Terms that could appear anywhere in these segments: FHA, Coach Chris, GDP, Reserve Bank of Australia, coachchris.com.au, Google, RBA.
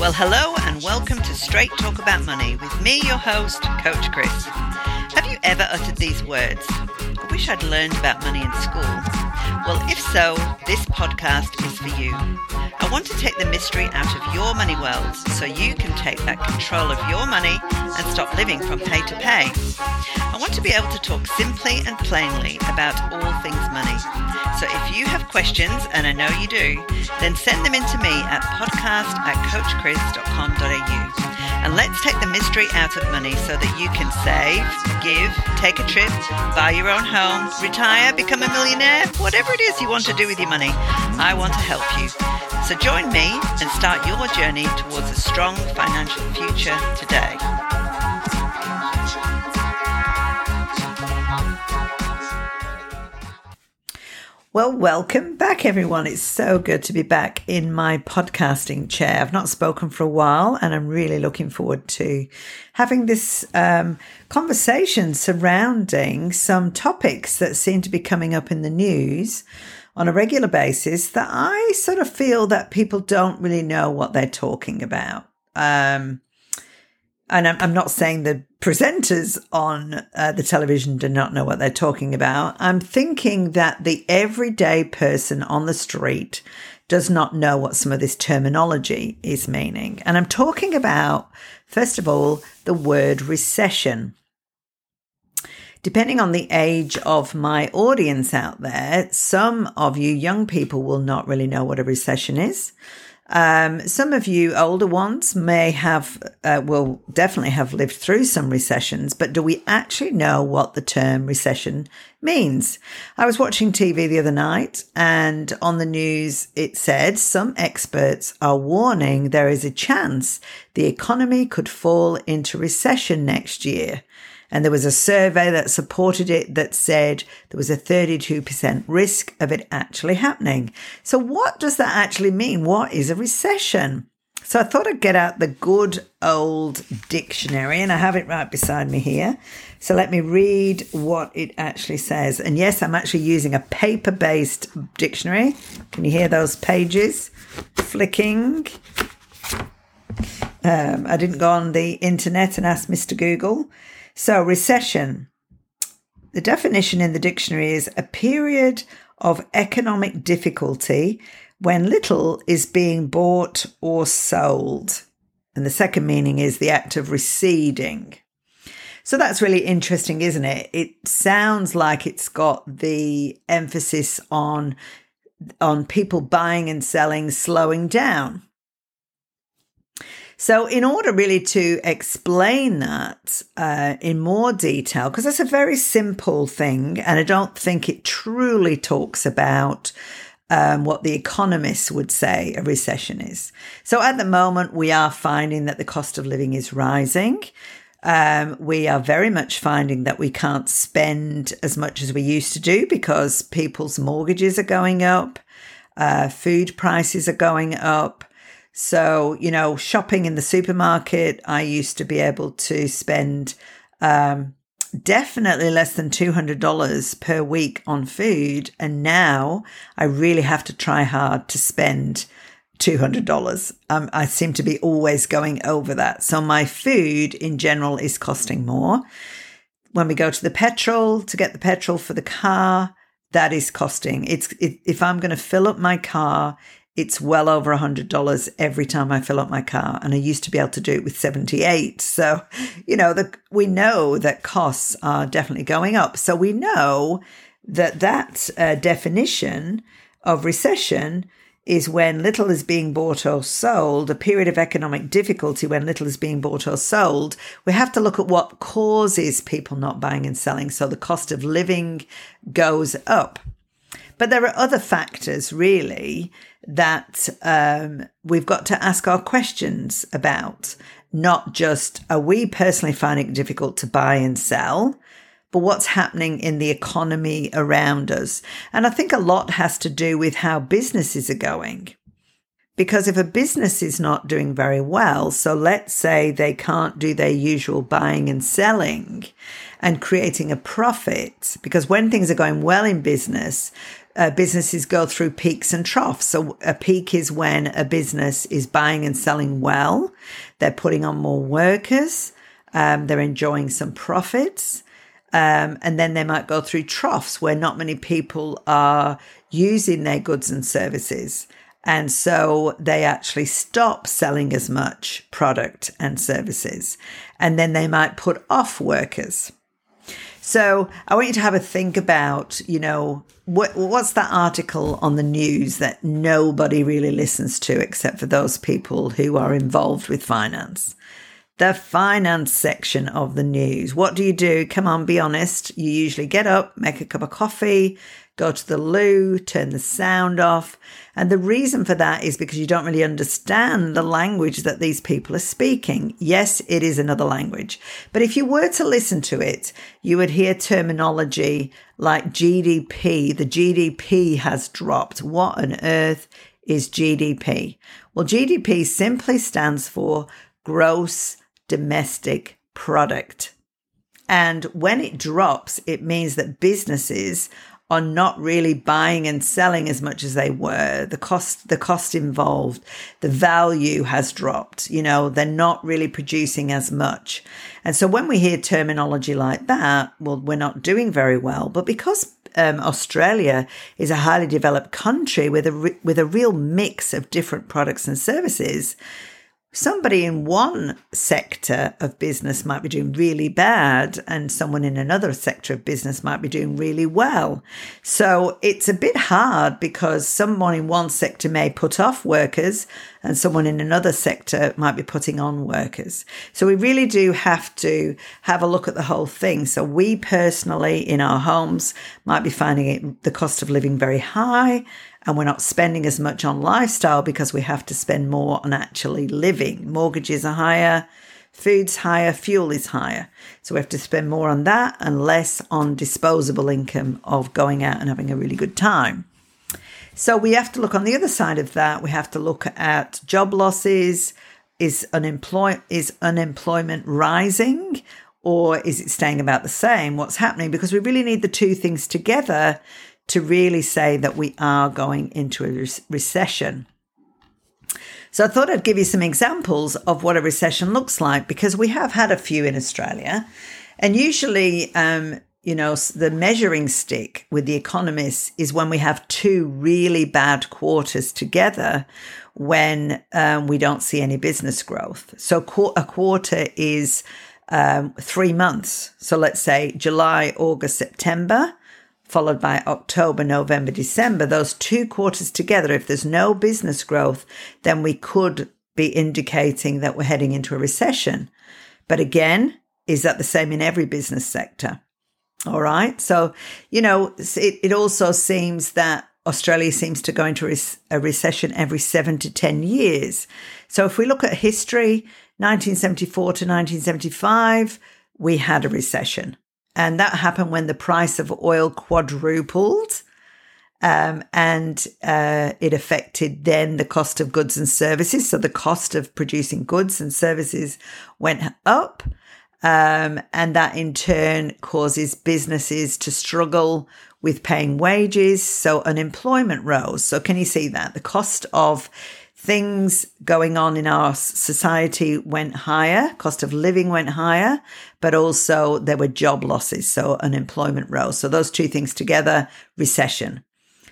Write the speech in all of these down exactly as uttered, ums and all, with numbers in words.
Well, hello and welcome to Straight Talk About Money with me, your host, Coach Chris. Have you ever uttered these words? I wish I'd learned about money in school. Well, if so, this podcast is for you. I want to take the mystery out of your money world so you can take back control of your money and stop living from pay to pay. I want to be able to talk simply and plainly about all things money. So if you have questions, and I know you do, then send them in to me at podcast at coach chris dot com dot a u. And let's take the mystery out of money so that you can save, give, take a trip, buy your own home, retire, become a millionaire, whatever it is you want to do with your money, I want to help you. So join me and start your journey towards a strong financial future today. Well, welcome back, everyone. It's so good to be back in my podcasting chair. I've not spoken for a while, and I'm really looking forward to having this um, conversation surrounding some topics that seem to be coming up in the news on a regular basis that I sort of feel that people don't really know what they're talking about. Um, and I'm, I'm not saying the presenters on uh, the television do not know what they're talking about. I'm thinking that the everyday person on the street does not know what some of this terminology is meaning. And I'm talking about, first of all, the word recession. Depending on the age of my audience out there, some of you young people will not really know what a recession is. Um, some of you older ones may have, uh, will definitely have lived through some recessions, but do we actually know what the term recession means? I was watching T V the other night, and on the news it said some experts are warning there is a chance the economy could fall into recession next year. And there was a survey that supported it that said there was a thirty-two percent risk of it actually happening. So what does that actually mean? What is a recession? So I thought I'd get out the good old dictionary, and I have it right beside me here. So let me read what it actually says. And yes, I'm actually using a paper-based dictionary. Can you hear those pages flicking? Um, I didn't go on the internet and ask Mister Google. So recession, the definition in the dictionary is a period of economic difficulty when little is being bought or sold. And the second meaning is the act of receding. So that's really interesting, isn't it? It sounds like it's got the emphasis on, on people buying and selling slowing down. So in order really to explain that uh, in more detail, because that's a very simple thing, and I don't think it truly talks about um, what the economists would say a recession is. So at the moment, we are finding that the cost of living is rising. Um, we are very much finding that we can't spend as much as we used to do because people's mortgages are going up, uh, food prices are going up. So, you know, shopping in the supermarket, I used to be able to spend um, definitely less than two hundred dollars per week on food. And now I really have to try hard to spend two hundred dollars. Um, I seem to be always going over that. So my food in general is costing more. When we go to the petrol to get the petrol for the car, that is costing. It's it, if I'm going to fill up my car, it's well over one hundred dollars every time I fill up my car. And I used to be able to do it with seventy-eight. So, you know, the, we know that costs are definitely going up. So we know that that uh, definition of recession is when little is being bought or sold, a period of economic difficulty when little is being bought or sold. We have to look at what causes people not buying and selling. So the cost of living goes up. But there are other factors, really, that um, we've got to ask our questions about, not just are we personally finding it difficult to buy and sell, but what's happening in the economy around us. And I think a lot has to do with how businesses are going. Because if a business is not doing very well, so let's say they can't do their usual buying and selling and creating a profit, because when things are going well in business, uh, businesses go through peaks and troughs. So a peak is when a business is buying and selling well. They're putting on more workers. Um, they're enjoying some profits. Um, and then they might go through troughs where not many people are using their goods and services. And so they actually stop selling as much product and services. And then they might put off workers. So I want you to have a think about, you know, what, what's that article on the news that nobody really listens to except for those people who are involved with finance? The finance section of the news. What do you do? Come on, be honest. You usually get up, make a cup of coffee, go to the loo, turn the sound off. And the reason for that is because you don't really understand the language that these people are speaking. Yes, it is another language. But if you were to listen to it, you would hear terminology like G D P. The G D P has dropped. What on earth is G D P? Well, G D P simply stands for gross domestic product. And when it drops, it means that businesses are not really buying and selling as much as they were. The cost, the cost involved, the value has dropped. You know, they're not really producing as much. And so when we hear terminology like that, well, we're not doing very well. But because Um, Australia is a highly developed country with a re- with a real mix of different products and services, somebody in one sector of business might be doing really bad and someone in another sector of business might be doing really well. So it's a bit hard because someone in one sector may put off workers and someone in another sector might be putting on workers. So we really do have to have a look at the whole thing. So we personally in our homes might be finding it, the cost of living very high, and we're not spending as much on lifestyle because we have to spend more on actually living. Mortgages are higher, food's higher, fuel is higher. So we have to spend more on that and less on disposable income of going out and having a really good time. So we have to look on the other side of that. We have to look at job losses. Is unemploy- is unemployment rising or is it staying about the same? What's happening? Because we really need the two things together to really say that we are going into a recession. So I thought I'd give you some examples of what a recession looks like, because we have had a few in Australia. And usually, um, you know, the measuring stick with the economists is when we have two really bad quarters together when um, we don't see any business growth. So a quarter is um, three months. So let's say July, August, September, followed by October, November, December, those two quarters together, if there's no business growth, then we could be indicating that we're heading into a recession. But again, is that the same in every business sector? All right. So, you know, it, it also seems that Australia seems to go into a recession every seven to ten years. So if we look at history, nineteen seventy-four to nineteen seventy-five, we had a recession. And that happened when the price of oil quadrupled, um, and uh, it affected then the cost of goods and services. So the cost of producing goods and services went up, um, and that in turn causes businesses to struggle with paying wages. So unemployment rose. So can you see that? The cost of things going on in our society went higher, cost of living went higher, but also there were job losses, so unemployment rose. So those two things together, recession.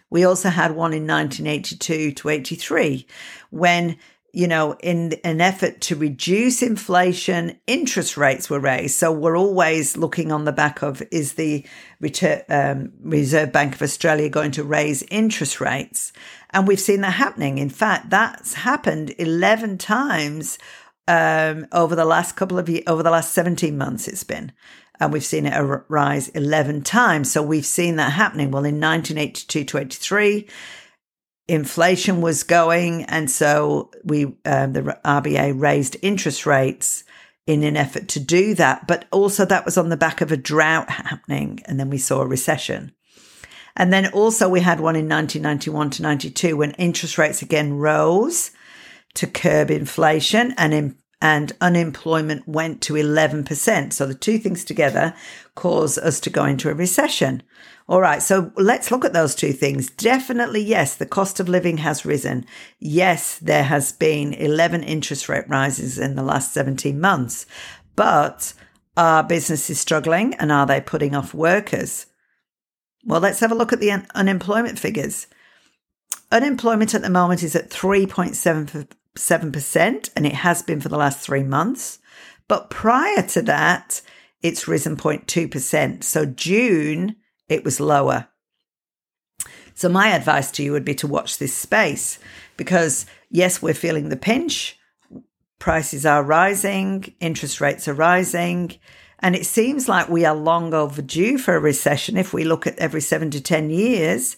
We also had one in nineteen eighty-two to eighty-three when, you know, in an effort to reduce inflation, interest rates were raised. So we're always looking on the back of, is the return, um, Reserve Bank of Australia going to raise interest rates? And we've seen that happening. In fact, that's happened eleven times um, over the last couple of years, over the last seventeen months it's been. And we've seen it rise eleven times. So we've seen that happening. Well, in nineteen eighty-two to eighty-three, inflation was going. And so we um, the R B A raised interest rates in an effort to do that. But also that was on the back of a drought happening. And then we saw a recession. And then also we had one in nineteen ninety-one to ninety-two when interest rates again rose to curb inflation, and and unemployment went to eleven percent. So the two things together cause us to go into a recession. All right, so let's look at those two things. Definitely, yes, the cost of living has risen. Yes, there has been eleven interest rate rises in the last seventeen months. But are businesses struggling and are they putting off workers? Well, let's have a look at the un- unemployment figures. Unemployment at the moment is at three point seven percent, and it has been for the last three months. But prior to that, it's risen zero point two percent. So June, it was lower. So my advice to you would be to watch this space because, yes, we're feeling the pinch. Prices are rising, interest rates are rising, and it seems like we are long overdue for a recession if we look at every seven to ten years.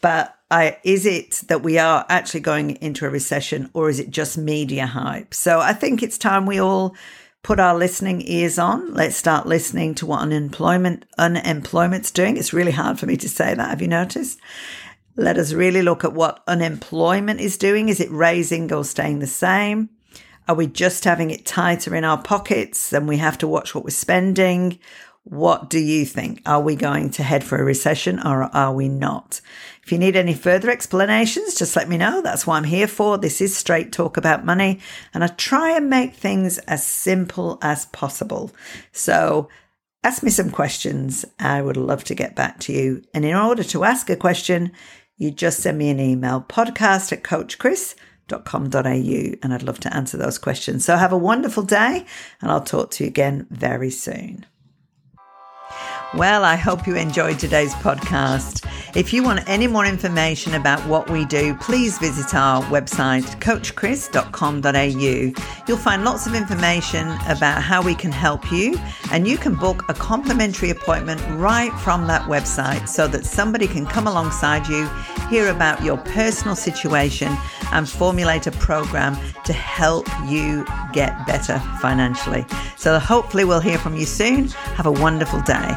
But I, is it that we are actually going into a recession, or is it just media hype? So I think it's time we all put our listening ears on. Let's start listening to what unemployment unemployment's doing. It's really hard for me to say that. Have you noticed? Let us really look at what unemployment is doing. Is it raising or staying the same? Are we just having it tighter in our pockets and we have to watch what we're spending? What do you think? Are we going to head for a recession or are we not? If you need any further explanations, just let me know. That's what I'm here for. This is Straight Talk About Money, and I try and make things as simple as possible. So ask me some questions. I would love to get back to you. And in order to ask a question, you just send me an email, podcast at coachchris.com.au, and I'd love to answer those questions. So have a wonderful day, and I'll talk to you again very soon. Well, I hope you enjoyed today's podcast. If you want any more information about what we do, please visit our website, coach chris dot com dot a u. You'll find lots of information about how we can help you, and you can book a complimentary appointment right from that website so that somebody can come alongside you, hear about your personal situation, and formulate a program to help you get better financially. So hopefully we'll hear from you soon. Have a wonderful day.